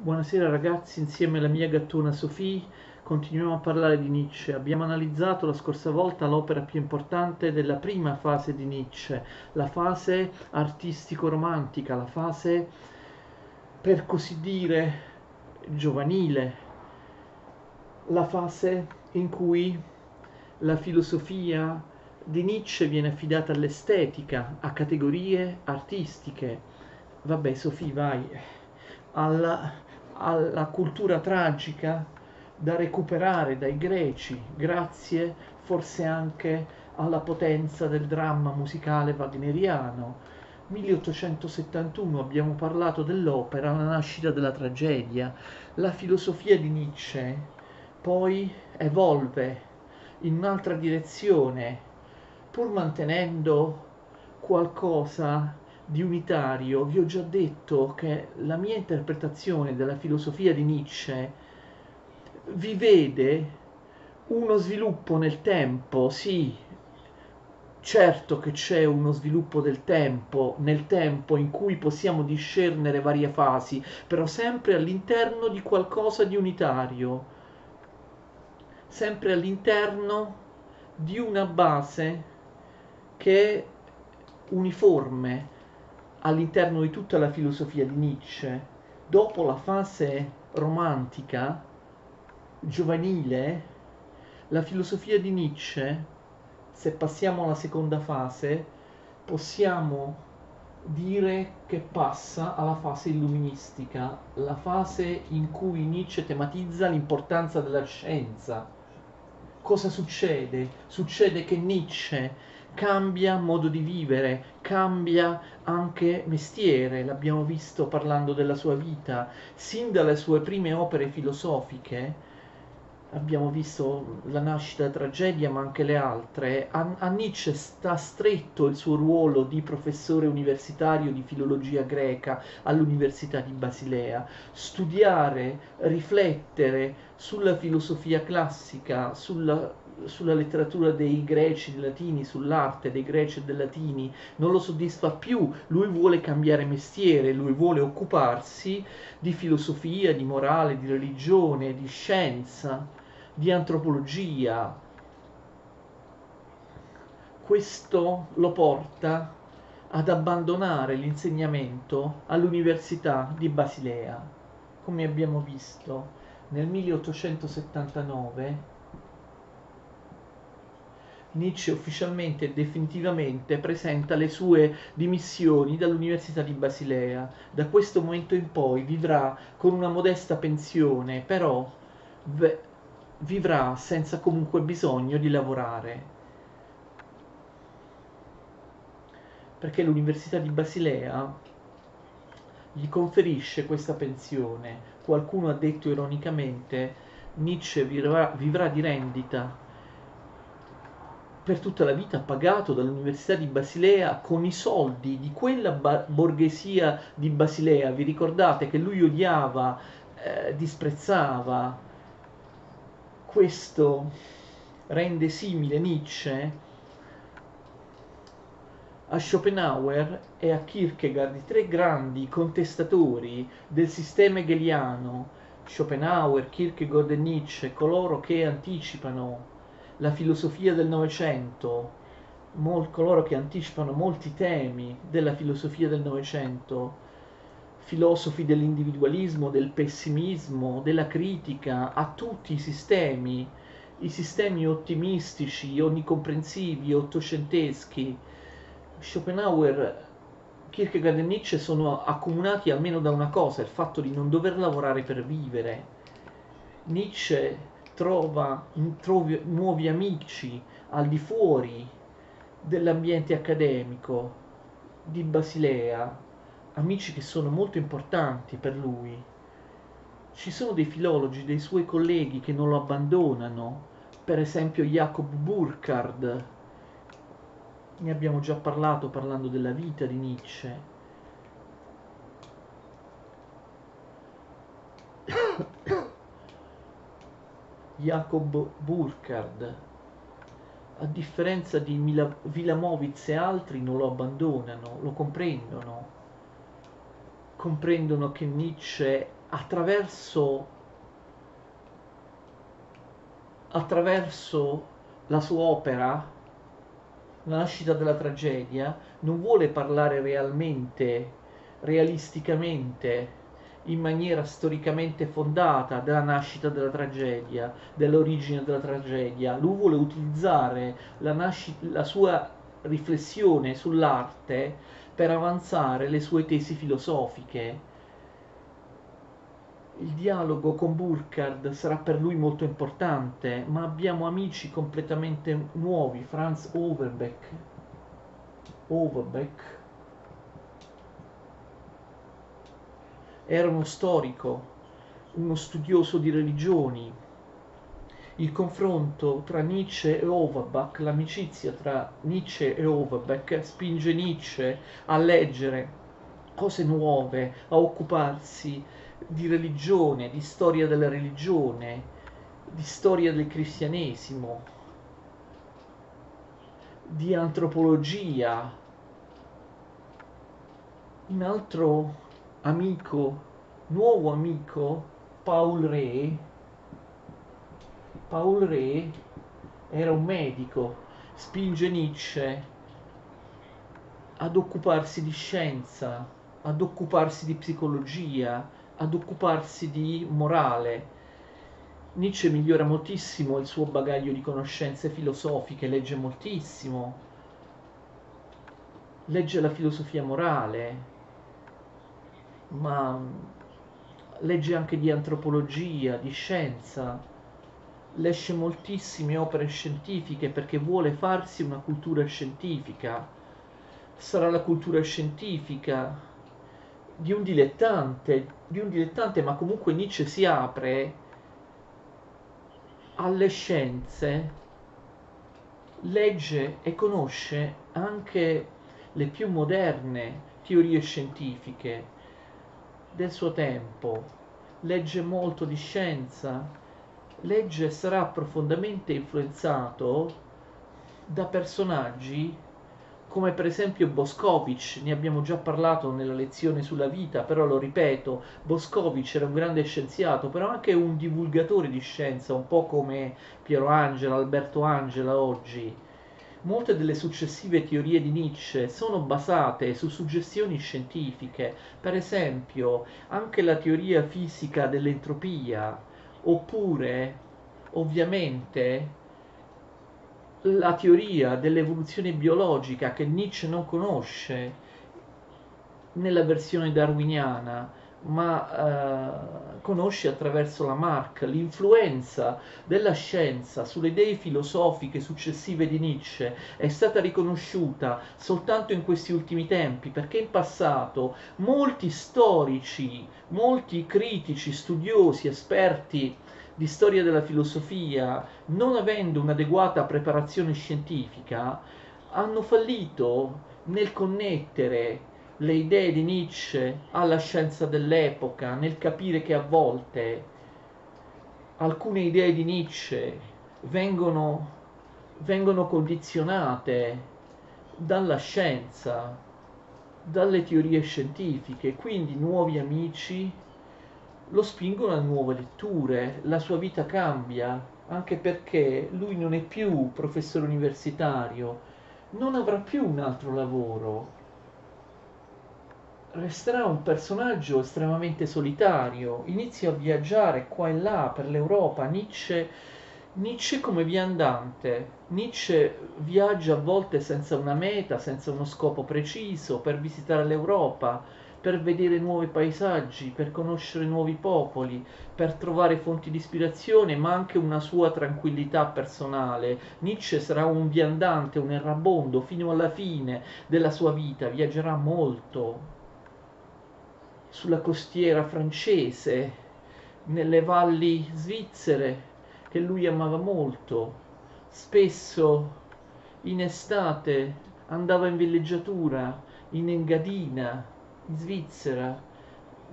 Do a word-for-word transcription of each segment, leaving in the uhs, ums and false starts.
Buonasera ragazzi, insieme alla mia gattona Sophie continuiamo a parlare di Nietzsche. Abbiamo analizzato la scorsa volta l'opera più importante della prima fase di Nietzsche, la fase artistico-romantica, la fase per così dire giovanile, la fase in cui la filosofia di Nietzsche viene affidata all'estetica, a categorie artistiche. Vabbè Sophie, vai. alla... alla cultura tragica da recuperare dai greci, grazie forse anche alla potenza del dramma musicale wagneriano. milleottocentosettantuno abbiamo parlato dell'opera, la nascita della tragedia. La filosofia di Nietzsche poi evolve in un'altra direzione, pur mantenendo qualcosa di unitario. Vi ho già detto che la mia interpretazione della filosofia di Nietzsche vi vede uno sviluppo nel tempo. Sì, certo che c'è uno sviluppo del tempo, nel tempo in cui possiamo discernere varie fasi, però sempre all'interno di qualcosa di unitario, sempre all'interno di una base che è uniforme. All'interno di tutta la filosofia di Nietzsche, dopo la fase romantica, giovanile, la filosofia di Nietzsche, se passiamo alla seconda fase, possiamo dire che passa alla fase illuministica, la fase in cui Nietzsche tematizza l'importanza della scienza. Cosa succede? Succede che Nietzsche cambia modo di vivere, cambia anche mestiere, l'abbiamo visto parlando della sua vita, sin dalle sue prime opere filosofiche, abbiamo visto la nascita della tragedia ma anche le altre, a, a Nietzsche sta stretto il suo ruolo di professore universitario di filologia greca all'Università di Basilea. Studiare, riflettere sulla filosofia classica, sulla sulla letteratura dei greci, dei latini, sull'arte dei greci e dei latini, non lo soddisfa più, lui vuole cambiare mestiere, lui vuole occuparsi di filosofia, di morale, di religione, di scienza, di antropologia. Questo lo porta ad abbandonare l'insegnamento all'Università di Basilea. Come abbiamo visto, nel milleottocentosettantanove Nietzsche ufficialmente e definitivamente presenta le sue dimissioni dall'Università di Basilea. Da questo momento in poi vivrà con una modesta pensione, però vivrà senza comunque bisogno di lavorare, perché l'Università di Basilea gli conferisce questa pensione. Qualcuno ha detto ironicamente: Nietzsche vivrà, vivrà di rendita per tutta la vita, pagato dall'Università di Basilea con i soldi di quella borghesia di Basilea. Vi ricordate che lui odiava, eh, disprezzava. Questo rende simile Nietzsche a Schopenhauer e a Kierkegaard, i tre grandi contestatori del sistema hegeliano. Schopenhauer, Kierkegaard e Nietzsche, coloro che anticipano la filosofia del Novecento, coloro che anticipano molti temi della filosofia del Novecento, filosofi dell'individualismo, del pessimismo, della critica a tutti i sistemi, i sistemi ottimistici, onnicomprensivi, ottocenteschi. Schopenhauer, Kierkegaard e Nietzsche sono accomunati almeno da una cosa, il fatto di non dover lavorare per vivere. Nietzsche Trova, trovi, nuovi amici al di fuori dell'ambiente accademico di Basilea, amici che sono molto importanti per lui. Ci sono dei filologi, dei suoi colleghi che non lo abbandonano, per esempio Jacob Burckhardt, ne abbiamo già parlato parlando della vita di Nietzsche. Jacob Burckhardt, a differenza di Mila, Wilamowitz e altri, non lo abbandonano, lo comprendono, comprendono che Nietzsche attraverso, attraverso la sua opera, La nascita della tragedia, non vuole parlare realmente, realisticamente, in maniera storicamente fondata della nascita della tragedia, dell'origine della tragedia. Lui vuole utilizzare la, nascita, la sua riflessione sull'arte per avanzare le sue tesi filosofiche. Il dialogo con Burckhardt sarà per lui molto importante, ma abbiamo amici completamente nuovi, Franz Overbeck, Overbeck. Era uno storico, uno studioso di religioni. Il confronto tra Nietzsche e Overbeck, l'amicizia tra Nietzsche e Overbeck, spinge Nietzsche a leggere cose nuove, a occuparsi di religione, di storia della religione, di storia del cristianesimo, di antropologia. Un altro amico, nuovo amico, Paul Rée. Paul Rée era un medico, spinge Nietzsche ad occuparsi di scienza, ad occuparsi di psicologia, ad occuparsi di morale. Nietzsche migliora moltissimo il suo bagaglio di conoscenze filosofiche, legge moltissimo, legge la filosofia morale, ma legge anche di antropologia, di scienza, legge moltissime opere scientifiche perché vuole farsi una cultura scientifica. Sarà la cultura scientifica di un dilettante, di un dilettante, ma comunque Nietzsche si apre alle scienze, legge e conosce anche le più moderne teorie scientifiche del suo tempo, legge molto di scienza, legge e sarà profondamente influenzato da personaggi come per esempio Boscovich, ne abbiamo già parlato nella lezione sulla vita, però lo ripeto, Boscovich era un grande scienziato, però anche un divulgatore di scienza, un po' come Piero Angela, Alberto Angela oggi. Molte delle successive teorie di Nietzsche sono basate su suggestioni scientifiche, per esempio anche la teoria fisica dell'entropia, oppure ovviamente la teoria dell'evoluzione biologica che Nietzsche non conosce nella versione darwiniana, ma eh, conosce attraverso Lamarck. L'influenza della scienza sulle idee filosofiche successive di Nietzsche è stata riconosciuta soltanto in questi ultimi tempi, perché in passato molti storici, molti critici, studiosi, esperti di storia della filosofia, non avendo un'adeguata preparazione scientifica, hanno fallito nel connettere le idee di Nietzsche alla scienza dell'epoca, nel capire che a volte alcune idee di Nietzsche vengono, vengono condizionate dalla scienza, dalle teorie scientifiche. Quindi nuovi amici lo spingono a nuove letture, la sua vita cambia, anche perché lui non è più professore universitario, non avrà più un altro lavoro, resterà un personaggio estremamente solitario, inizia a viaggiare qua e là per l'Europa, Nietzsche, Nietzsche come viandante, Nietzsche viaggia a volte senza una meta, senza uno scopo preciso, per visitare l'Europa, per vedere nuovi paesaggi, per conoscere nuovi popoli, per trovare fonti di ispirazione, ma anche una sua tranquillità personale. Nietzsche sarà un viandante, un errabondo, fino alla fine della sua vita, viaggerà molto sulla costiera francese, nelle valli svizzere che lui amava molto, spesso in estate andava in villeggiatura, in Engadina, in Svizzera,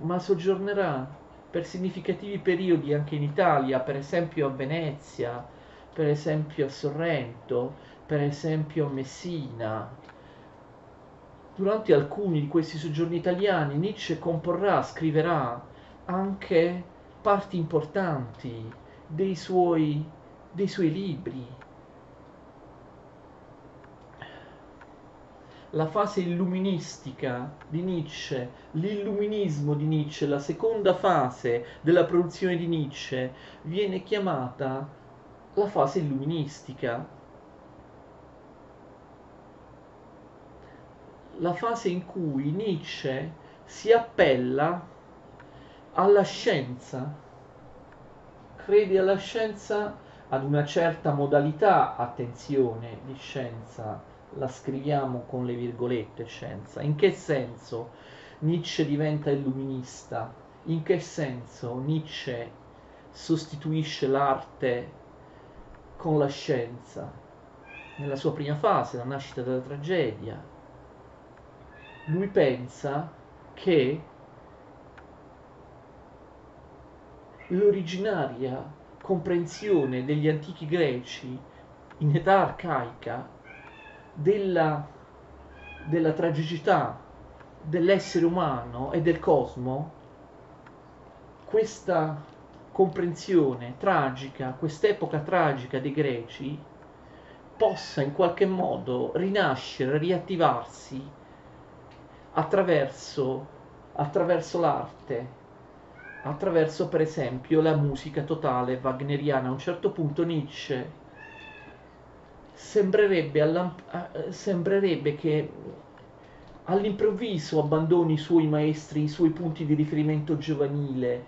ma soggiornerà per significativi periodi anche in Italia, per esempio a Venezia, per esempio a Sorrento, per esempio a Messina. Durante alcuni di questi soggiorni italiani Nietzsche comporrà, scriverà anche parti importanti dei suoi, dei suoi libri. La fase illuministica di Nietzsche, l'illuminismo di Nietzsche, la seconda fase della produzione di Nietzsche, viene chiamata la fase illuministica. La fase in cui Nietzsche si appella alla scienza, crede alla scienza, ad una certa modalità, attenzione, di scienza. La scriviamo con le virgolette scienza. In che senso Nietzsche diventa illuminista? In che senso Nietzsche sostituisce l'arte con la scienza? Nella sua prima fase, la nascita della tragedia, lui pensa che l'originaria comprensione degli antichi greci in età arcaica Della, della tragicità dell'essere umano e del cosmo, questa comprensione tragica, quest'epoca tragica dei greci, possa in qualche modo rinascere, riattivarsi attraverso, attraverso l'arte, attraverso per esempio la musica totale wagneriana. A un certo punto Nietzsche Sembrerebbe, all sembrerebbe che all'improvviso abbandoni i suoi maestri, i suoi punti di riferimento giovanile,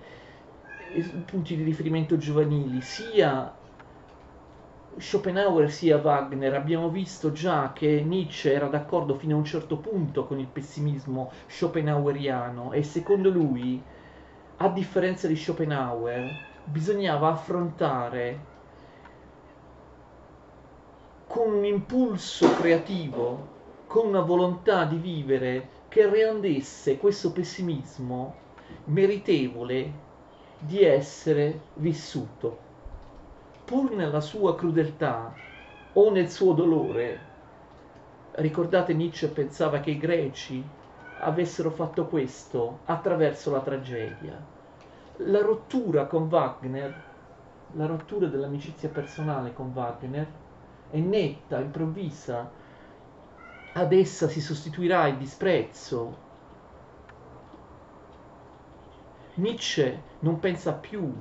i punti di riferimento giovanili, sia Schopenhauer sia Wagner. Abbiamo visto già che Nietzsche era d'accordo fino a un certo punto con il pessimismo schopenhaueriano e secondo lui, a differenza di Schopenhauer, bisognava affrontare con un impulso creativo, con una volontà di vivere che rendesse questo pessimismo meritevole di essere vissuto. Pur nella sua crudeltà o nel suo dolore, ricordate, Nietzsche pensava che i greci avessero fatto questo attraverso la tragedia. La rottura con Wagner, la rottura dell'amicizia personale con Wagner, è netta, improvvisa, ad essa si sostituirà il disprezzo. Nietzsche non pensa più,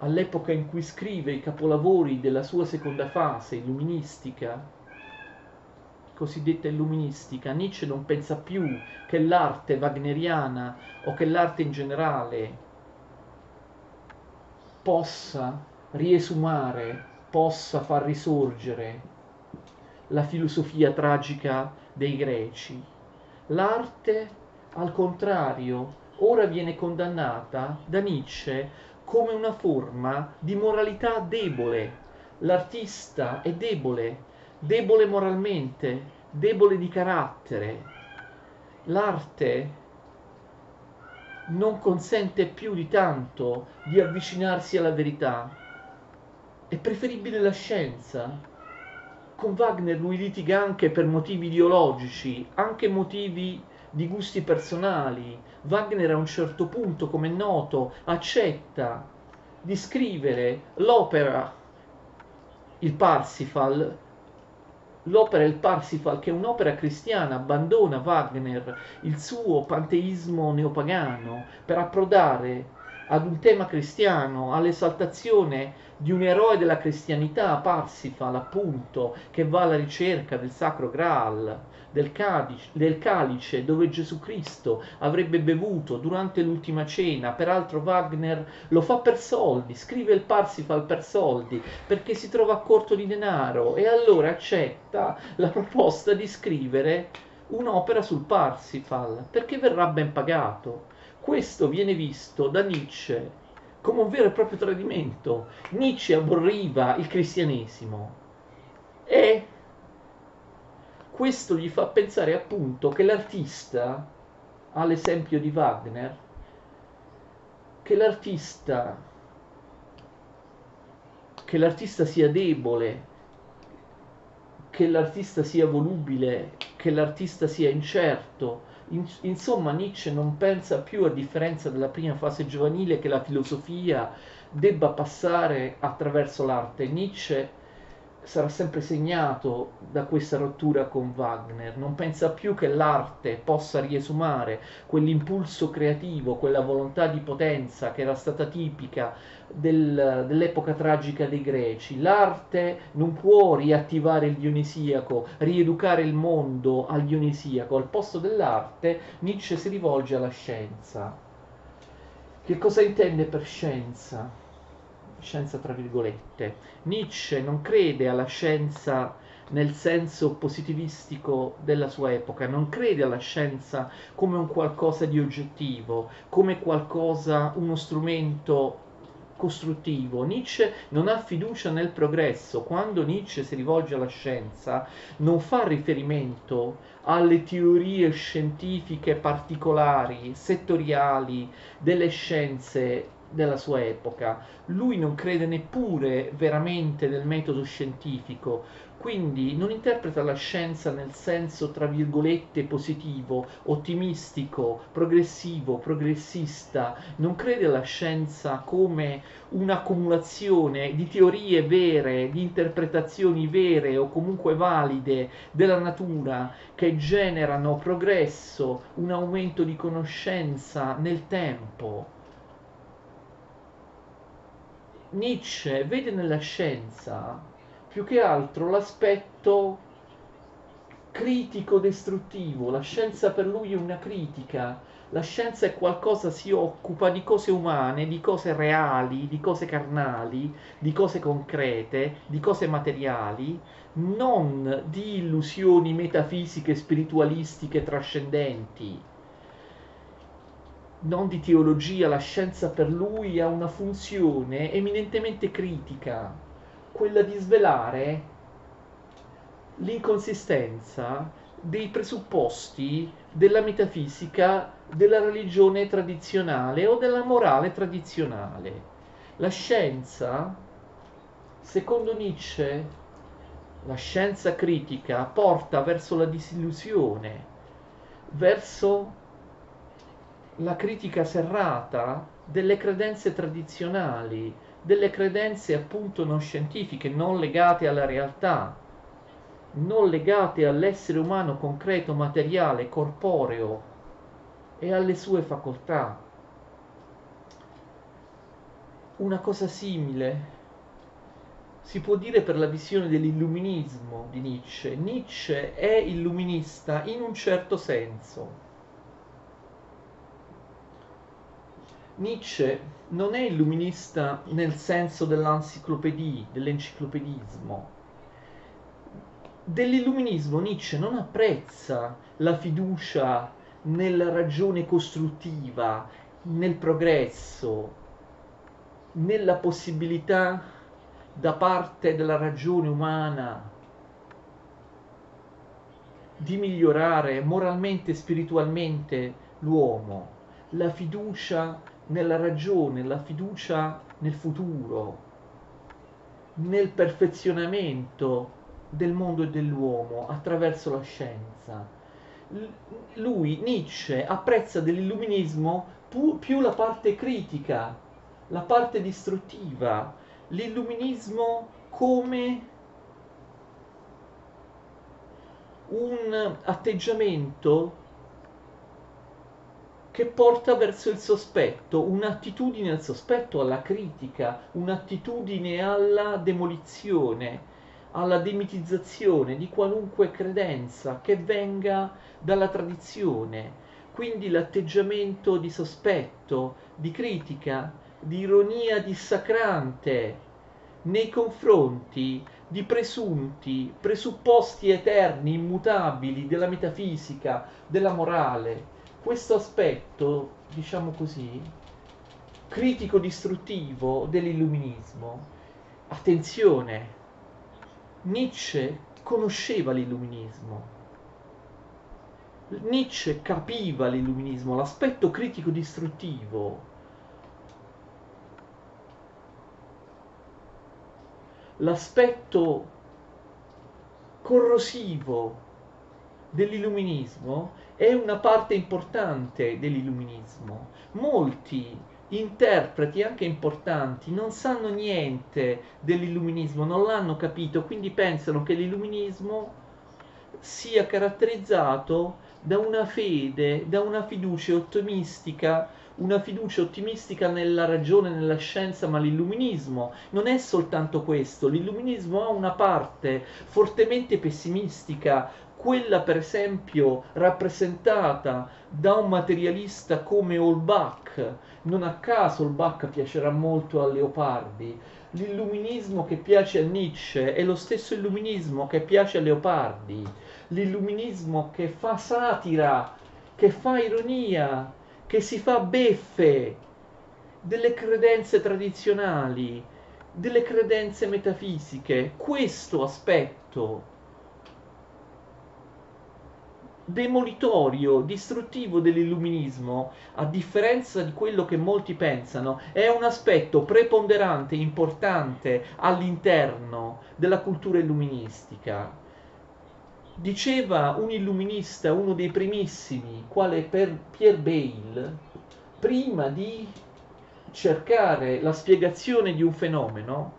all'epoca in cui scrive i capolavori della sua seconda fase illuministica, cosiddetta illuministica, Nietzsche non pensa più che l'arte wagneriana o che l'arte in generale possa riesumare, possa far risorgere la filosofia tragica dei greci. L'arte, al contrario, ora viene condannata da Nietzsche come una forma di moralità debole. L'artista è debole, debole moralmente, debole di carattere. L'arte non consente più di tanto di avvicinarsi alla verità. È preferibile la scienza. Con Wagner lui litiga anche per motivi ideologici, anche motivi di gusti personali. Wagner a un certo punto, come è noto, accetta di scrivere l'opera, il Parsifal, l'opera il Parsifal, che è un'opera cristiana. Abbandona Wagner il suo panteismo neopagano per approdare ad un tema cristiano, all'esaltazione di un eroe della cristianità, Parsifal appunto, che va alla ricerca del sacro Graal, del calice, del calice dove Gesù Cristo avrebbe bevuto durante l'ultima cena. Peraltro Wagner lo fa per soldi, scrive il Parsifal per soldi, perché si trova a corto di denaro e allora accetta la proposta di scrivere un'opera sul Parsifal, perché verrà ben pagato. Questo viene visto da Nietzsche come un vero e proprio tradimento. Nietzsche aborriva il cristianesimo e questo gli fa pensare appunto che l'artista, all'esempio di Wagner, che l'artista, che l'artista sia debole, che l'artista sia volubile, che l'artista sia incerto. In, insomma, Nietzsche non pensa più, a differenza della prima fase giovanile, che la filosofia debba passare attraverso l'arte. Nietzsche sarà sempre segnato da questa rottura con Wagner, non pensa più che l'arte possa riesumare quell'impulso creativo, quella volontà di potenza che era stata tipica del, dell'epoca tragica dei Greci. L'arte non può riattivare il dionisiaco, rieducare il mondo al dionisiaco. Al posto dell'arte Nietzsche si rivolge alla scienza. Che cosa intende per scienza? Scienza tra virgolette. Nietzsche non crede alla scienza nel senso positivistico della sua epoca, non crede alla scienza come un qualcosa di oggettivo, come qualcosa, uno strumento costruttivo. Nietzsche non ha fiducia nel progresso. Quando Nietzsche si rivolge alla scienza non fa riferimento alle teorie scientifiche particolari, settoriali delle scienze della sua epoca. Lui non crede neppure veramente nel metodo scientifico, quindi non interpreta la scienza nel senso tra virgolette positivo, ottimistico, progressivo, progressista. Non crede alla scienza come un'accumulazione di teorie vere, di interpretazioni vere o comunque valide della natura che generano progresso, un aumento di conoscenza nel tempo. Nietzsche vede nella scienza più che altro l'aspetto critico-destruttivo. La scienza per lui è una critica, la scienza è qualcosa, si occupa di cose umane, di cose reali, di cose carnali, di cose concrete, di cose materiali, non di illusioni metafisiche, spiritualistiche, trascendenti. Non di teologia. La scienza per lui ha una funzione eminentemente critica, quella di svelare l'inconsistenza dei presupposti della metafisica, della religione tradizionale o della morale tradizionale. La scienza, secondo Nietzsche, la scienza critica porta verso la disillusione, verso la critica serrata delle credenze tradizionali, delle credenze appunto non scientifiche, non legate alla realtà, non legate all'essere umano concreto, materiale, corporeo e alle sue facoltà. Una cosa simile si può dire per la visione dell'illuminismo di Nietzsche. Nietzsche è illuminista in un certo senso. Nietzsche non è illuminista nel senso dell'enciclopedia, dell'enciclopedismo. Dell'illuminismo Nietzsche non apprezza la fiducia nella ragione costruttiva, nel progresso, nella possibilità da parte della ragione umana di migliorare moralmente e spiritualmente l'uomo, la fiducia nella ragione, la fiducia nel futuro, nel perfezionamento del mondo e dell'uomo attraverso la scienza. L- lui, Nietzsche, apprezza dell'illuminismo pu- più la parte critica, la parte distruttiva, l'illuminismo come un atteggiamento che porta verso il sospetto, un'attitudine al sospetto, alla critica, un'attitudine alla demolizione, alla demitizzazione di qualunque credenza che venga dalla tradizione. Quindi l'atteggiamento di sospetto, di critica, di ironia dissacrante nei confronti di presunti, presupposti eterni, immutabili della metafisica, della morale. Questo aspetto, diciamo così, critico-distruttivo dell'illuminismo. Attenzione, Nietzsche conosceva l'illuminismo, Nietzsche capiva l'illuminismo, l'aspetto critico-distruttivo, l'aspetto corrosivo dell'illuminismo è una parte importante dell'illuminismo. Molti interpreti, anche importanti, non sanno niente dell'illuminismo, non l'hanno capito, quindi pensano che l'illuminismo sia caratterizzato da una fede, da una fiducia ottimistica, una fiducia ottimistica nella ragione, nella scienza, ma l'illuminismo non è soltanto questo. L'illuminismo ha una parte fortemente pessimistica, quella per esempio rappresentata da un materialista come Holbach. Non a caso Holbach piacerà molto a Leopardi. L'illuminismo che piace a Nietzsche è lo stesso illuminismo che piace a Leopardi. L'illuminismo che fa satira, che fa ironia, che si fa beffe delle credenze tradizionali, delle credenze metafisiche. Questo aspetto demolitorio, distruttivo dell'illuminismo, a differenza di quello che molti pensano, è un aspetto preponderante, importante all'interno della cultura illuministica. Diceva un illuminista, uno dei primissimi, quale Pierre Bayle, prima di cercare la spiegazione di un fenomeno,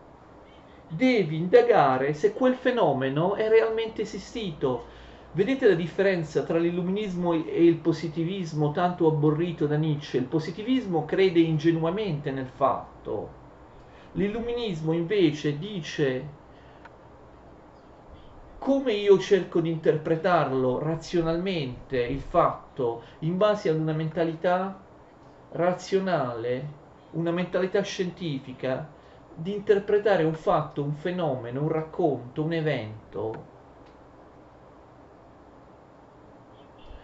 devi indagare se quel fenomeno è realmente esistito. Vedete la differenza tra l'illuminismo e il positivismo tanto abborrito da Nietzsche? Il positivismo crede ingenuamente nel fatto. L'illuminismo invece dice: come io cerco di interpretarlo razionalmente, il fatto, in base ad una mentalità razionale, una mentalità scientifica, di interpretare un fatto, un fenomeno, un racconto, un evento,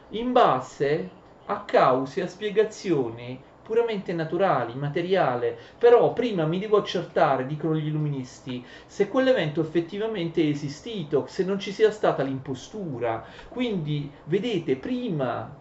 in base a cause, a spiegazioni puramente naturali, materiale. Però prima mi devo accertare, dicono gli illuministi, se quell'evento effettivamente è esistito, se non ci sia stata l'impostura. Quindi, vedete, prima,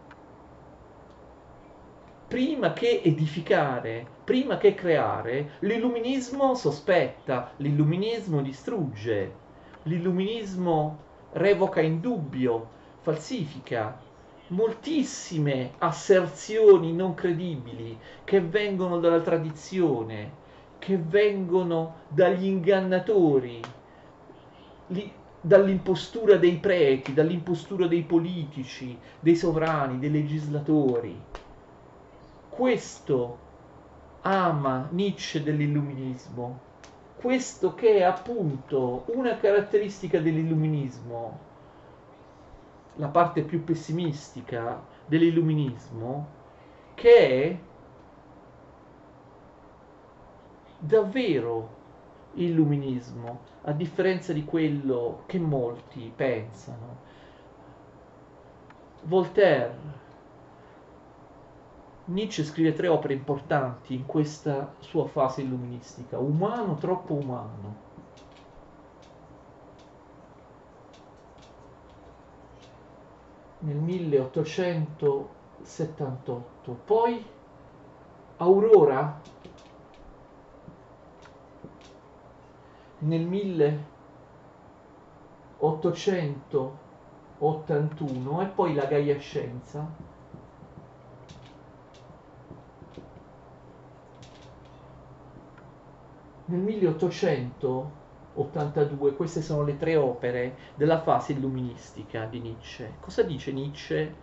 prima che edificare, prima che creare, l'illuminismo sospetta, l'illuminismo distrugge, l'illuminismo revoca in dubbio, falsifica. Moltissime asserzioni non credibili che vengono dalla tradizione, che vengono dagli ingannatori, dall'impostura dei preti, dall'impostura dei politici, dei sovrani, dei legislatori. Questo ama Nietzsche dell'illuminismo, questo che è appunto una caratteristica dell'illuminismo. La parte più pessimistica dell'illuminismo, che è davvero illuminismo, a differenza di quello che molti pensano. Voltaire. Nietzsche scrive tre opere importanti in questa sua fase illuministica: Umano, troppo umano. Nel milleottocentosettantotto, poi Aurora nel milleottocentottantuno e poi La Gaia Scienza nel milleottocentottantadue. Queste sono le tre opere della fase illuministica di Nietzsche. Cosa dice Nietzsche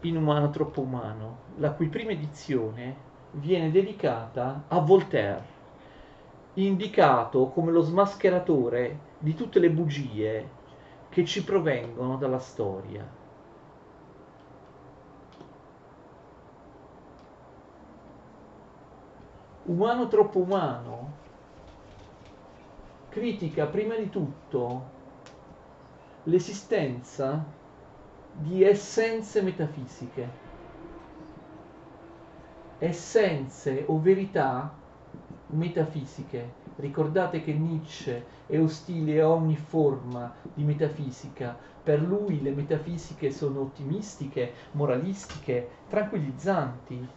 in Umano troppo umano? La cui prima edizione viene dedicata a Voltaire, indicato come lo smascheratore di tutte le bugie che ci provengono dalla storia. Umano troppo umano critica prima di tutto l'esistenza di essenze metafisiche, essenze o verità metafisiche. Ricordate che Nietzsche è ostile a ogni forma di metafisica. Per lui le metafisiche sono ottimistiche, moralistiche, tranquillizzanti.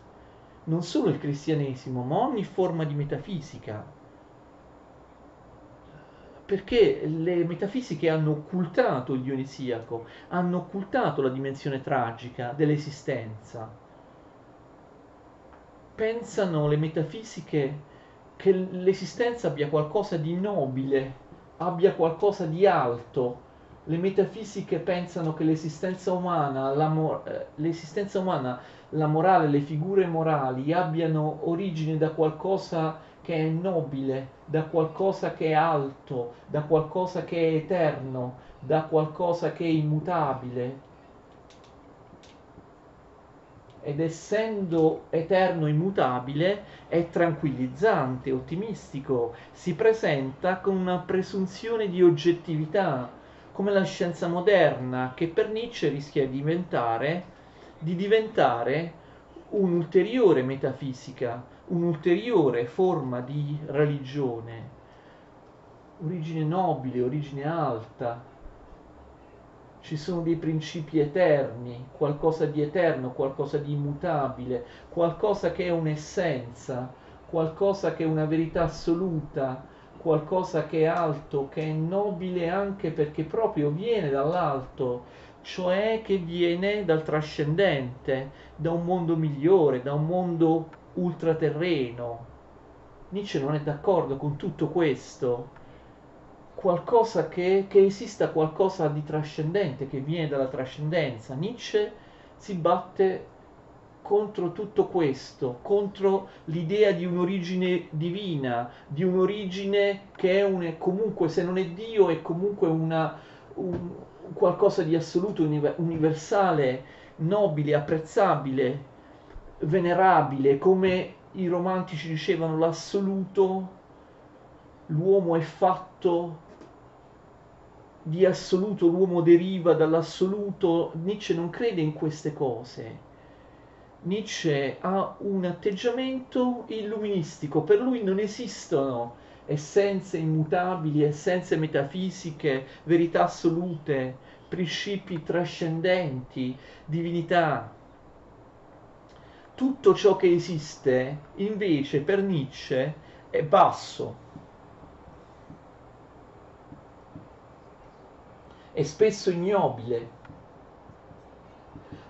Non solo il cristianesimo, ma ogni forma di metafisica. perché le metafisiche hanno occultato il dionisiaco, hanno occultato la dimensione tragica dell'esistenza. Pensano le metafisiche che l'esistenza abbia qualcosa di nobile, abbia qualcosa di alto. Le metafisiche pensano che l'esistenza umana, la mor- l'esistenza umana, la morale, le figure morali abbiano origine da qualcosa che è nobile, da qualcosa che è alto, da qualcosa che è eterno, da qualcosa che è immutabile. Ed essendo eterno e immutabile è tranquillizzante, ottimistico, si presenta con una presunzione di oggettività, come la scienza moderna, che per Nietzsche rischia di diventare, di diventare un'ulteriore metafisica, un'ulteriore forma di religione, origine nobile, origine alta. Ci sono dei principi eterni, qualcosa di eterno, qualcosa di immutabile, qualcosa che è un'essenza, qualcosa che è una verità assoluta, qualcosa che è alto, che è nobile anche perché proprio viene dall'alto, cioè che viene dal trascendente, da un mondo migliore, da un mondo ultraterreno. Nietzsche non è d'accordo con tutto questo. Qualcosa che, che esista qualcosa di trascendente, che viene dalla trascendenza. Nietzsche si batte contro tutto questo, contro l'idea di un'origine divina, di un'origine che è un, comunque, se non è Dio, è comunque una, un, qualcosa di assoluto, universale, nobile, apprezzabile, venerabile, come i romantici dicevano l'assoluto, l'uomo è fatto di assoluto, l'uomo deriva dall'assoluto. Nietzsche non crede in queste cose. Nietzsche ha un atteggiamento illuministico, per lui non esistono essenze immutabili, essenze metafisiche, verità assolute, principi trascendenti, divinità. Tutto ciò che esiste, invece, per Nietzsche è basso. È spesso ignobile.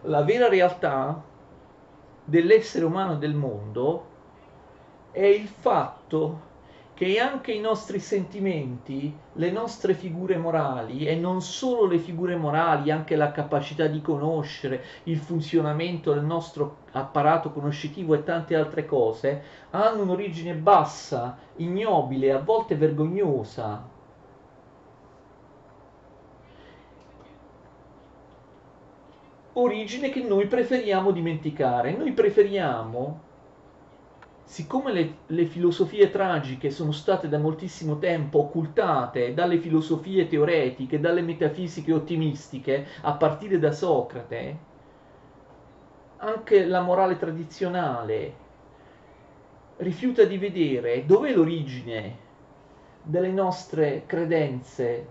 La vera realtà dell'essere umano e del mondo è il fatto che anche i nostri sentimenti, le nostre figure morali, e non solo le figure morali, anche la capacità di conoscere, il funzionamento del nostro apparato conoscitivo e tante altre cose, hanno un'origine bassa, ignobile, a volte vergognosa. Origine che noi preferiamo dimenticare. Noi preferiamo, siccome le, le filosofie tragiche sono state da moltissimo tempo occultate dalle filosofie teoretiche, dalle metafisiche ottimistiche, a partire da Socrate, anche la morale tradizionale rifiuta di vedere dov'è l'origine delle nostre credenze,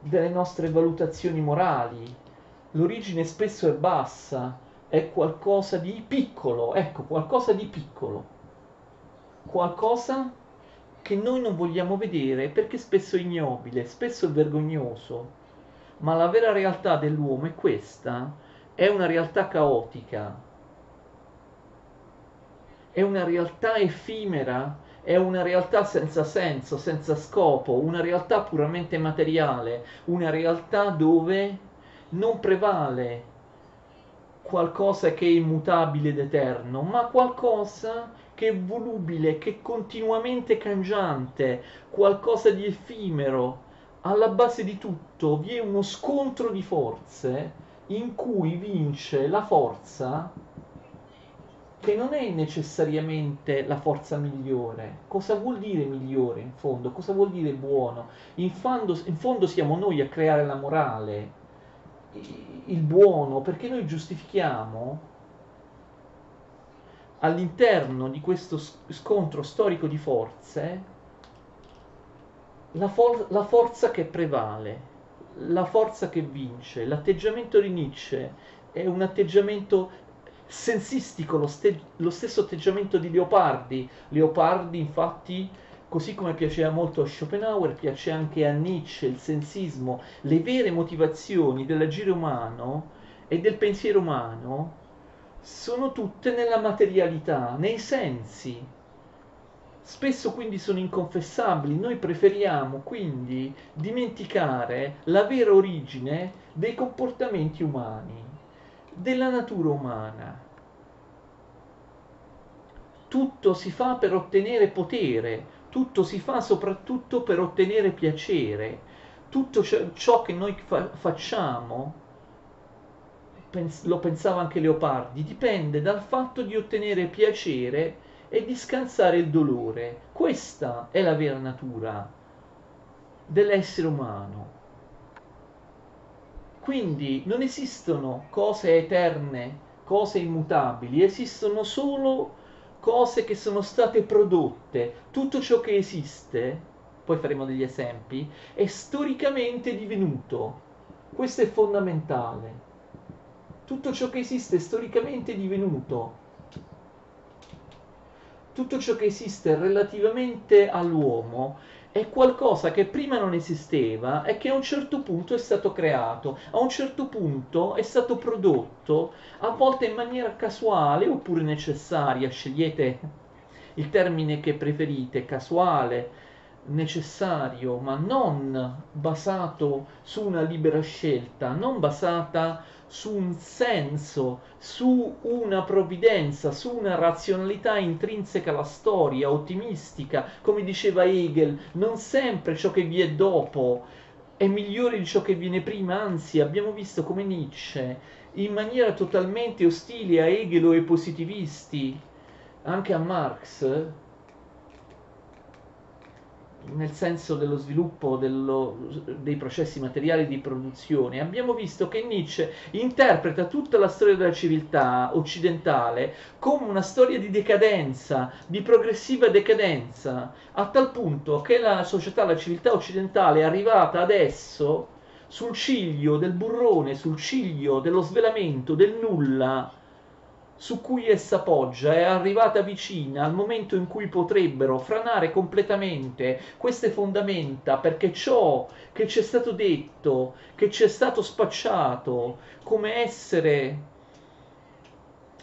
delle nostre valutazioni morali. L'origine spesso è bassa, è qualcosa di piccolo, ecco, qualcosa di piccolo, qualcosa che noi non vogliamo vedere perché spesso è ignobile, spesso è vergognoso, ma la vera realtà dell'uomo è questa, è una realtà caotica, è una realtà effimera, è una realtà senza senso, senza scopo, una realtà puramente materiale, una realtà dove non prevale qualcosa che è immutabile ed eterno, ma qualcosa che è volubile, che è continuamente cangiante, qualcosa di effimero. Alla base di tutto vi è uno scontro di forze in cui vince la forza che non è necessariamente la forza migliore. Cosa vuol dire migliore in fondo? Cosa vuol dire buono? In fondo, in fondo siamo noi a creare la morale, il buono, perché noi giustifichiamo all'interno di questo scontro storico di forze la, for- la forza che prevale, la forza che vince. L'atteggiamento di Nietzsche è un atteggiamento sensistico, lo, ste- lo stesso atteggiamento di Leopardi. Leopardi infatti Così come piaceva molto a Schopenhauer, piace anche a Nietzsche il sensismo, le vere motivazioni dell'agire umano e del pensiero umano sono tutte nella materialità, nei sensi. Spesso quindi sono inconfessabili, noi preferiamo quindi dimenticare la vera origine dei comportamenti umani, della natura umana. Tutto si fa per ottenere potere. Tutto si fa soprattutto per ottenere piacere. Tutto ciò che noi fa- facciamo, pens- lo pensava anche Leopardi, dipende dal fatto di ottenere piacere e di scansare il dolore. Questa è la vera natura dell'essere umano. Quindi non esistono cose eterne, cose immutabili, esistono solo cose che sono state prodotte. Tutto ciò che esiste, poi faremo degli esempi, è storicamente divenuto. Questo è fondamentale. Tutto ciò che esiste è storicamente divenuto. Tutto ciò che esiste relativamente all'uomo è qualcosa che prima non esisteva e che a un certo punto è stato creato, a un certo punto è stato prodotto, a volte in maniera casuale oppure necessaria, scegliete il termine che preferite, casuale, necessario, ma non basato su una libera scelta, non basata su un senso, su una provvidenza, su una razionalità intrinseca alla storia, ottimistica, come diceva Hegel, non sempre ciò che vi è dopo è migliore di ciò che viene prima, anzi abbiamo visto come Nietzsche, in maniera totalmente ostile a Hegel o ai positivisti, anche a Marx, nel senso dello sviluppo dello, dei processi materiali di produzione, abbiamo visto che Nietzsche interpreta tutta la storia della civiltà occidentale come una storia di decadenza, di progressiva decadenza, a tal punto che la società, la civiltà occidentale è arrivata adesso sul ciglio del burrone, sul ciglio dello svelamento, del nulla, su cui essa poggia, è arrivata vicina al momento in cui potrebbero franare completamente queste fondamenta, perché ciò che ci è stato detto, che ci è stato spacciato come essere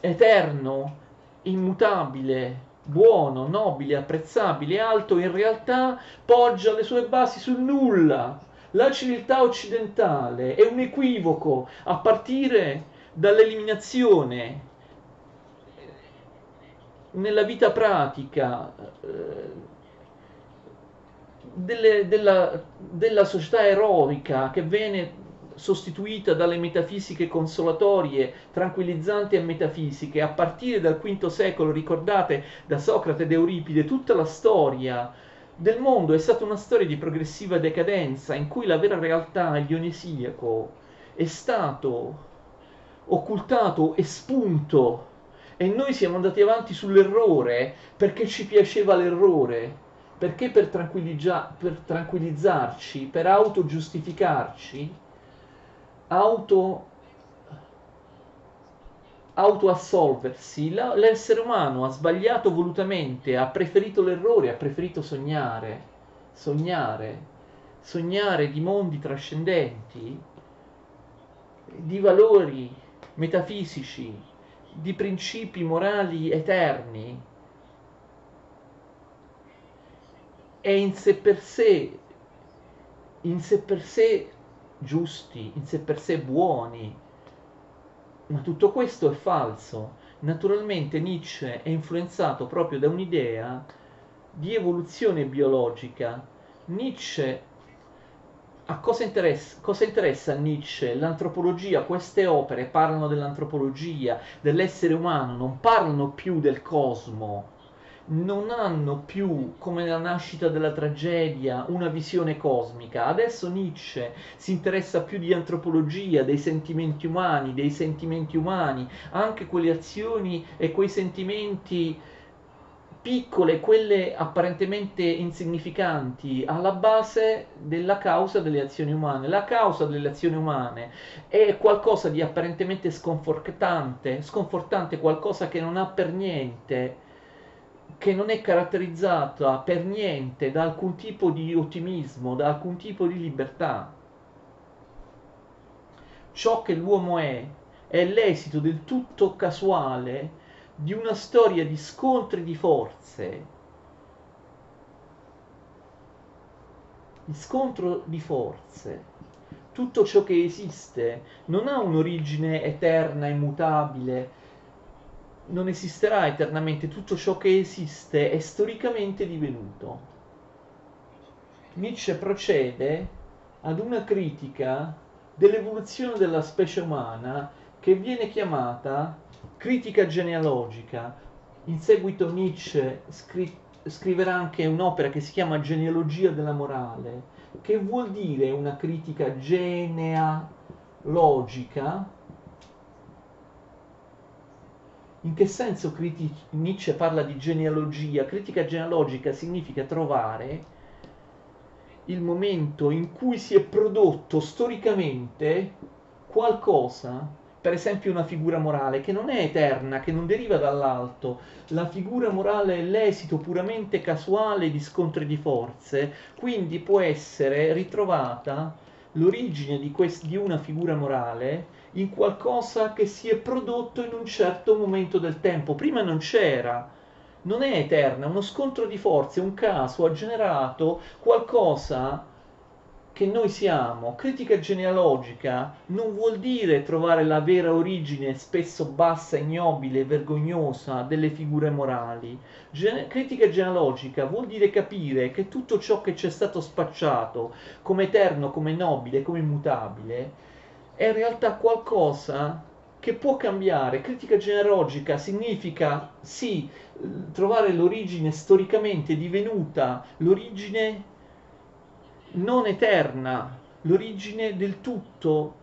eterno, immutabile, buono, nobile, apprezzabile, alto, in realtà poggia le sue basi sul nulla. La civiltà occidentale è un equivoco a partire dall'eliminazione nella vita pratica eh, delle, della, della società eroica che viene sostituita dalle metafisiche consolatorie, tranquillizzanti e metafisiche, a partire dal quinto secolo, ricordate, da Socrate ed Euripide, tutta la storia del mondo è stata una storia di progressiva decadenza in cui la vera realtà, il dionisiaco, è stato occultato, espunto. E noi siamo andati avanti sull'errore perché ci piaceva l'errore, perché per, tranquilliggia- per tranquillizzarci, per autogiustificarci, auto, autoassolversi. La- l'essere umano ha sbagliato volutamente, ha preferito l'errore, ha preferito sognare, sognare, sognare di mondi trascendenti, di valori metafisici, di principi morali eterni, e in sé per sé, in sé per sé giusti, in sé per sé buoni, ma tutto questo è falso. Naturalmente Nietzsche è influenzato proprio da un'idea di evoluzione biologica. Nietzsche, a cosa interessa, cosa interessa a Nietzsche? L'antropologia, queste opere parlano dell'antropologia, dell'essere umano, non parlano più del cosmo, non hanno più, come nella nascita della tragedia, una visione cosmica. Adesso Nietzsche si interessa più di antropologia, dei sentimenti umani, dei sentimenti umani, anche quelle azioni e quei sentimenti piccole, quelle apparentemente insignificanti, alla base della causa delle azioni umane. La causa delle azioni umane è qualcosa di apparentemente sconfortante, sconfortante, qualcosa che non ha per niente che non è caratterizzata per niente da alcun tipo di ottimismo, da alcun tipo di libertà. Ciò che l'uomo è è l'esito del tutto casuale di una storia di scontri di forze, di scontro di forze. Tutto ciò che esiste non ha un'origine eterna, immutabile, non esisterà eternamente, tutto ciò che esiste è storicamente divenuto. Nietzsche procede ad una critica dell'evoluzione della specie umana che viene chiamata critica genealogica. In seguito Nietzsche scri- scriverà anche un'opera che si chiama Genealogia della morale, che vuol dire una critica genealogica. In che senso critic- Nietzsche parla di genealogia? Critica genealogica significa trovare il momento in cui si è prodotto storicamente qualcosa, per esempio una figura morale, che non è eterna, che non deriva dall'alto. La figura morale è l'esito puramente casuale di scontri di forze, quindi può essere ritrovata l'origine di, quest- di una figura morale in qualcosa che si è prodotto in un certo momento del tempo. Prima non c'era. Non è eterna, uno scontro di forze, un caso ha generato qualcosa che noi siamo. Critica genealogica non vuol dire trovare la vera origine, spesso bassa, ignobile, vergognosa, delle figure morali. Gen- critica genealogica vuol dire capire che tutto ciò che ci è stato spacciato come eterno, come nobile, come immutabile, è in realtà qualcosa che può cambiare. Critica genealogica significa, sì, trovare l'origine storicamente divenuta, l'origine non eterna, l'origine del tutto,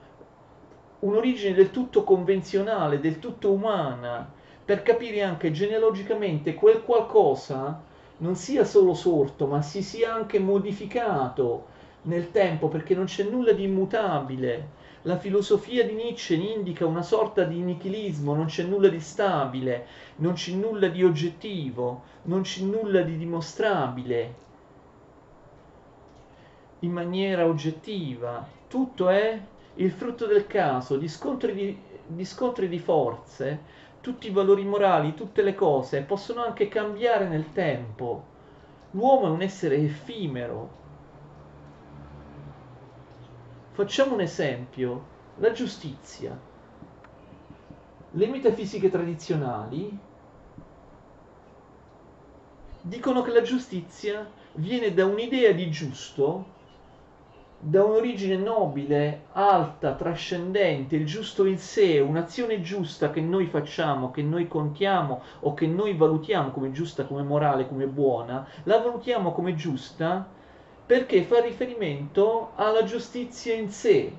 un'origine del tutto convenzionale, del tutto umana, per capire anche genealogicamente quel qualcosa non sia solo sorto, ma si sia anche modificato nel tempo, perché non c'è nulla di immutabile. La filosofia di Nietzsche indica una sorta di nichilismo, non c'è nulla di stabile, non c'è nulla di oggettivo, non c'è nulla di dimostrabile in maniera oggettiva. Tutto è il frutto del caso, di scontri di, di, scontri di forze, tutti i valori morali, tutte le cose possono anche cambiare nel tempo. L'uomo è un essere effimero. Facciamo un esempio, la giustizia. Le metafisiche tradizionali dicono che la giustizia viene da un'idea di giusto, da un'origine nobile, alta, trascendente, il giusto in sé, un'azione giusta che noi facciamo, che noi contiamo o che noi valutiamo come giusta, come morale, come buona, la valutiamo come giusta perché fa riferimento alla giustizia in sé,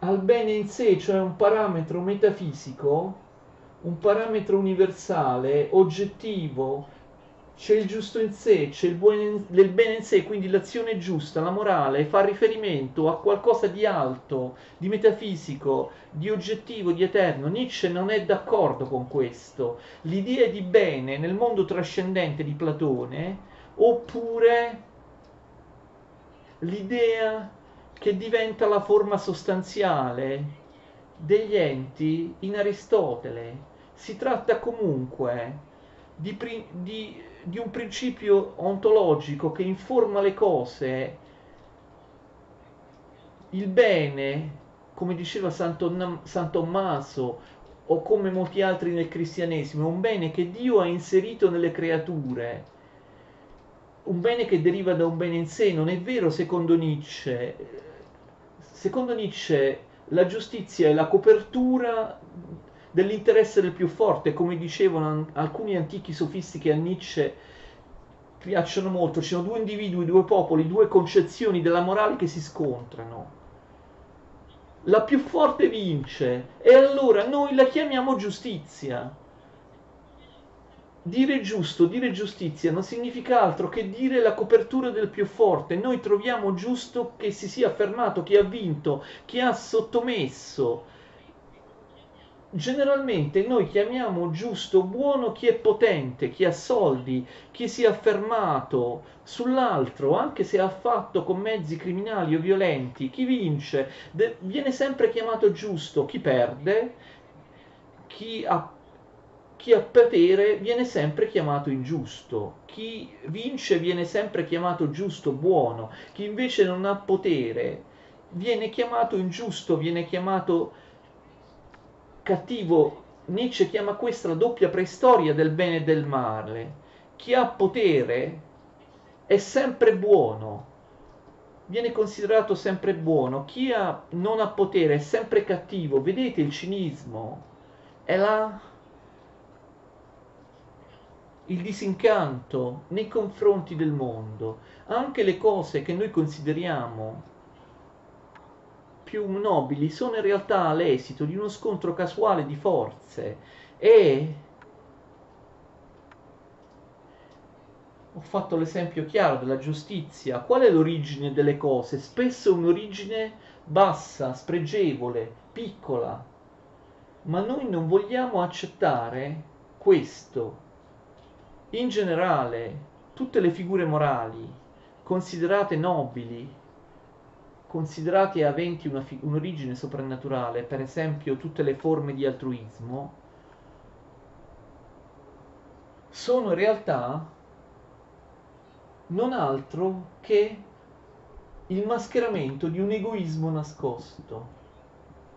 al bene in sé, cioè un parametro metafisico, un parametro universale, oggettivo. C'è il giusto in sé, c'è il, buone, il bene in sé, quindi l'azione giusta, la morale, fa riferimento a qualcosa di alto, di metafisico, di oggettivo, di eterno. Nietzsche non è d'accordo con questo. L'idea di bene nel mondo trascendente di Platone, oppure l'idea che diventa la forma sostanziale degli enti in Aristotele. Si tratta comunque di, pri- di, di un principio ontologico che informa le cose. Il bene, come diceva Santo, San Tommaso, o come molti altri nel cristianesimo, è un bene che Dio ha inserito nelle creature. Un bene che deriva da un bene in sé, non è vero secondo Nietzsche. Secondo Nietzsche la giustizia è la copertura dell'interesse del più forte, come dicevano alcuni antichi sofisti che a Nietzsche piacciono molto. Ci sono due individui, due popoli, due concezioni della morale che si scontrano. La più forte vince e allora noi la chiamiamo giustizia. Dire giusto, dire giustizia non significa altro che dire la copertura del più forte. Noi troviamo giusto che si sia affermato, chi ha vinto, chi ha sottomesso. Generalmente noi chiamiamo giusto, buono chi è potente, chi ha soldi, chi si è affermato sull'altro, anche se ha fatto con mezzi criminali o violenti. Chi vince de- viene sempre chiamato giusto, chi perde, chi ha, chi ha potere viene sempre chiamato ingiusto, chi vince viene sempre chiamato giusto, buono, chi invece non ha potere viene chiamato ingiusto, viene chiamato cattivo. Nietzsche chiama questa la doppia preistoria del bene e del male. Chi ha potere è sempre buono, viene considerato sempre buono. Chi ha, non ha potere è sempre cattivo. Vedete il cinismo? È la, il disincanto nei confronti del mondo. Anche le cose che noi consideriamo più nobili sono in realtà l'esito di uno scontro casuale di forze. E ho fatto l'esempio chiaro della giustizia. Qual è l'origine delle cose? Spesso un'origine bassa, spregevole, piccola, ma noi non vogliamo accettare questo. In generale tutte le figure morali considerate nobili, considerati aventi una fi- un'origine soprannaturale, per esempio tutte le forme di altruismo, sono in realtà non altro che il mascheramento di un egoismo nascosto.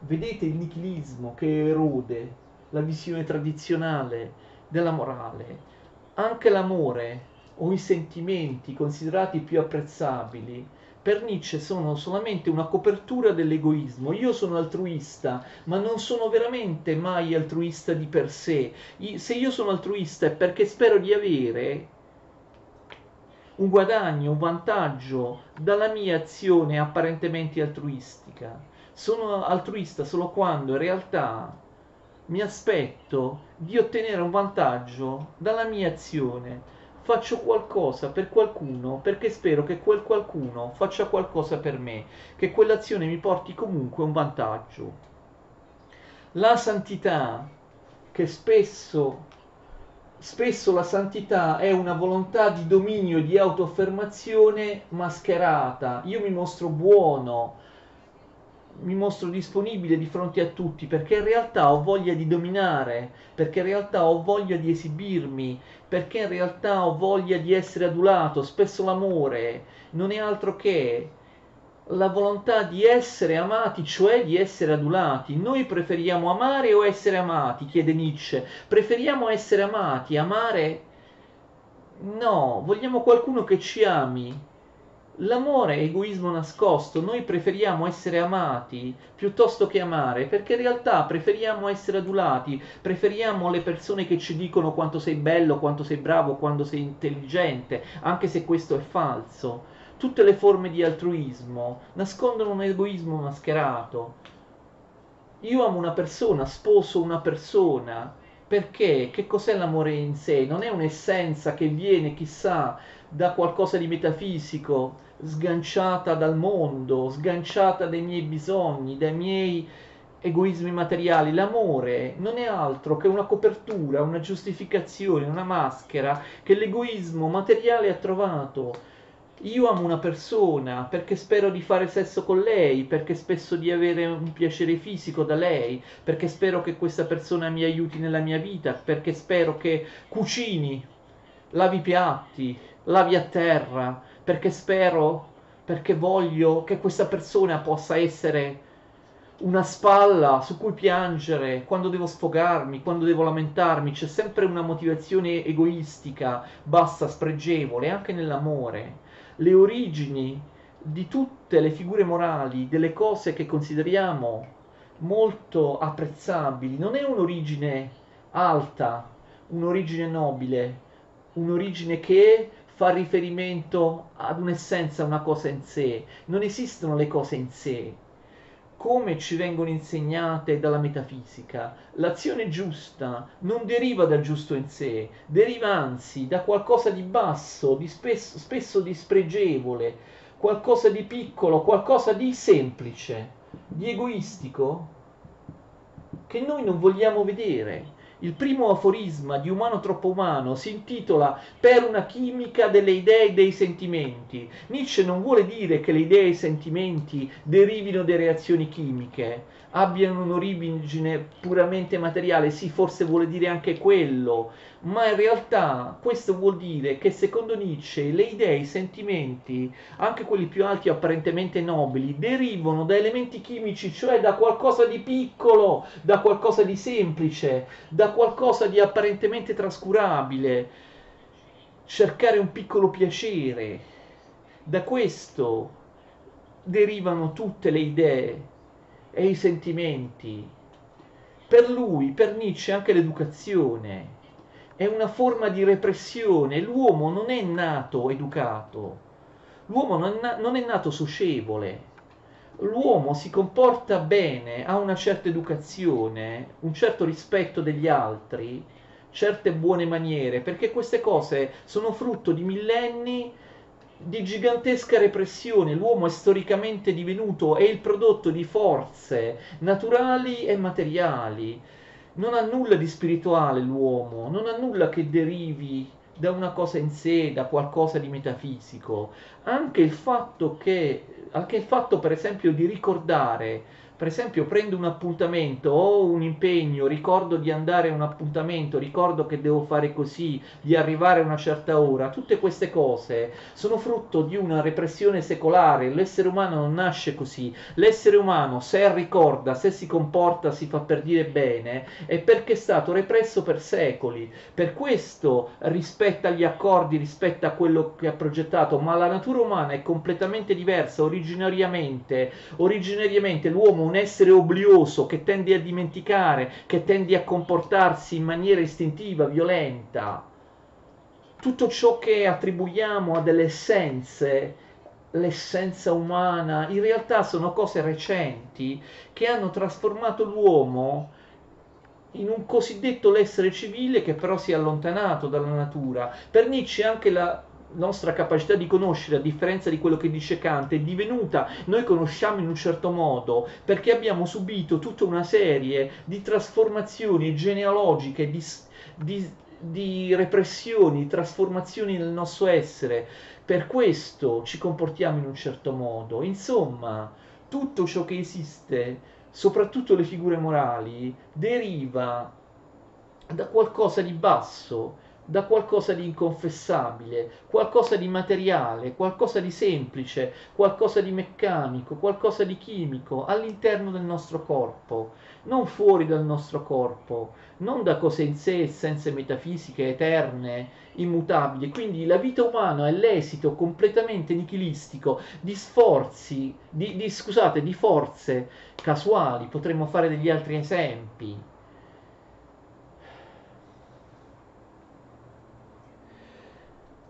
Vedete il nichilismo che erode la visione tradizionale della morale. Anche l'amore o i sentimenti considerati più apprezzabili per Nietzsche sono solamente una copertura dell'egoismo. Io sono altruista, ma non sono veramente mai altruista di per sé. Se io sono altruista è perché spero di avere un guadagno, un vantaggio dalla mia azione apparentemente altruistica. Sono altruista solo quando in realtà mi aspetto di ottenere un vantaggio dalla mia azione. Faccio qualcosa per qualcuno perché spero che quel qualcuno faccia qualcosa per me, che quell'azione mi porti comunque un vantaggio. La santità, che spesso, spesso la santità è una volontà di dominio e di autoaffermazione mascherata. Io mi mostro buono, mi mostro disponibile di fronte a tutti perché in realtà ho voglia di dominare, perché in realtà ho voglia di esibirmi, perché in realtà ho voglia di essere adulato. Spesso l'amore non è altro che la volontà di essere amati, cioè di essere adulati. Noi preferiamo amare o essere amati? Chiede Nietzsche. Preferiamo essere amati, amare? No, vogliamo qualcuno che ci ami. L'amore è egoismo nascosto. Noi preferiamo essere amati piuttosto che amare, perché in realtà preferiamo essere adulati, preferiamo le persone che ci dicono quanto sei bello, quanto sei bravo, quanto sei intelligente, anche se questo è falso. Tutte le forme di altruismo nascondono un egoismo mascherato. Io amo una persona, sposo una persona, perché? Che cos'è l'amore in sé? Non è un'essenza che viene chissà da qualcosa di metafisico, sganciata dal mondo, sganciata dai miei bisogni, dai miei egoismi materiali. L'amore non è altro che una copertura, una giustificazione, una maschera che l'egoismo materiale ha trovato. Io amo una persona perché spero di fare sesso con lei, perché spesso di avere un piacere fisico da lei, perché spero che questa persona mi aiuti nella mia vita, perché spero che cucini, lavi i piatti, lavi a terra, perché spero, perché voglio che questa persona possa essere una spalla su cui piangere quando devo sfogarmi, quando devo lamentarmi. C'è sempre una motivazione egoistica, bassa, spregevole, anche nell'amore. Le origini di tutte le figure morali, delle cose che consideriamo molto apprezzabili, non è un'origine alta, un'origine nobile, un'origine che fa riferimento ad un'essenza, una cosa in sé. Non esistono le cose in sé, come ci vengono insegnate dalla metafisica. L'azione giusta non deriva dal giusto in sé, deriva anzi da qualcosa di basso, di spesso, spesso di spregevole, qualcosa di piccolo, qualcosa di semplice, di egoistico, che noi non vogliamo vedere. Il primo aforisma di Umano troppo umano si intitola Per una chimica delle idee e dei sentimenti. Nietzsche non vuole dire che le idee e i sentimenti derivino da reazioni chimiche, abbiano un'origine puramente materiale, sì, forse vuole dire anche quello, ma in realtà questo vuol dire che secondo Nietzsche le idee e i sentimenti, anche quelli più alti e apparentemente nobili, derivano da elementi chimici, cioè da qualcosa di piccolo, da qualcosa di semplice, da qualcosa di apparentemente trascurabile, cercare un piccolo piacere. Da questo derivano tutte le idee e i sentimenti. Per lui, per Nietzsche, anche l'educazione è una forma di repressione. L'uomo non è nato educato, l'uomo non, na- non è nato socievole. L'uomo si comporta bene, ha una certa educazione, un certo rispetto degli altri, certe buone maniere, perché queste cose sono frutto di millenni di gigantesca repressione. L'uomo è storicamente divenuto, è il prodotto di forze naturali e materiali. Non ha nulla di spirituale l'uomo, non ha nulla che derivi da una cosa in sé, da qualcosa di metafisico. Anche il fatto che anche il fatto per esempio di ricordare, per esempio prendo un appuntamento o un impegno, ricordo di andare a un appuntamento, ricordo che devo fare così, di arrivare a una certa ora, tutte queste cose sono frutto di una repressione secolare. L'essere umano non nasce così, l'essere umano se ricorda, se si comporta, si fa per dire bene, è perché è stato represso per secoli, per questo rispetta gli accordi, rispetta quello che ha progettato, ma la natura umana è completamente diversa. originariamente, originariamente l'uomo è un essere oblioso che tende a dimenticare, che tende a comportarsi in maniera istintiva, violenta. Tutto ciò che attribuiamo a delle essenze, l'essenza umana, in realtà sono cose recenti che hanno trasformato l'uomo in un cosiddetto l'essere civile che però si è allontanato dalla natura. Per Nietzsche anche la nostra capacità di conoscere, a differenza di quello che dice Kant, è divenuta, noi conosciamo in un certo modo perché abbiamo subito tutta una serie di trasformazioni genealogiche, di, di, di repressioni, trasformazioni nel nostro essere, per questo ci comportiamo in un certo modo. Insomma, tutto ciò che esiste, soprattutto le figure morali, deriva da qualcosa di basso, da qualcosa di inconfessabile, qualcosa di materiale, qualcosa di semplice, qualcosa di meccanico, qualcosa di chimico all'interno del nostro corpo, non fuori dal nostro corpo, non da cose in sé, essenze metafisiche, eterne, immutabili. Quindi la vita umana è l'esito completamente nichilistico di sforzi, di, di, scusate, di forze casuali. Potremmo fare degli altri esempi.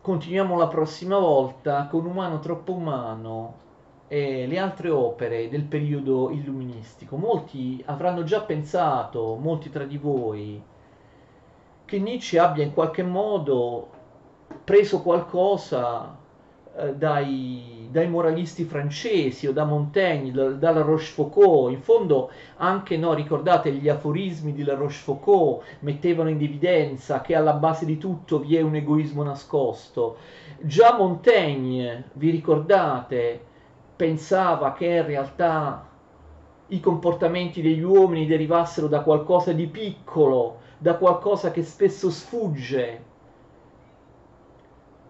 Continuiamo la prossima volta con Umano troppo umano e le altre opere del periodo illuministico. Molti avranno già pensato, molti tra di voi, che Nietzsche abbia in qualche modo preso qualcosa eh, dai, dai moralisti francesi o da Montaigne, da, da La Rochefoucauld. In fondo anche, no, ricordate, gli aforismi di La Rochefoucauld mettevano in evidenza che alla base di tutto vi è un egoismo nascosto. Già Montaigne, vi ricordate, pensava che in realtà i comportamenti degli uomini derivassero da qualcosa di piccolo, da qualcosa che spesso sfugge,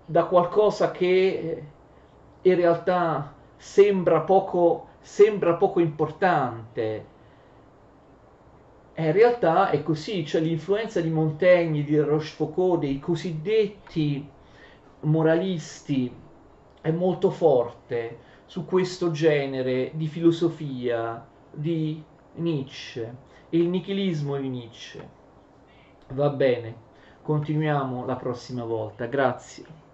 da qualcosa che in realtà sembra poco, sembra poco importante. E in realtà è così, cioè l'influenza di Montaigne, di Rochefoucauld, dei cosiddetti moralisti è molto forte su questo genere di filosofia di Nietzsche, il nichilismo di Nietzsche. Va bene, continuiamo la prossima volta. Grazie.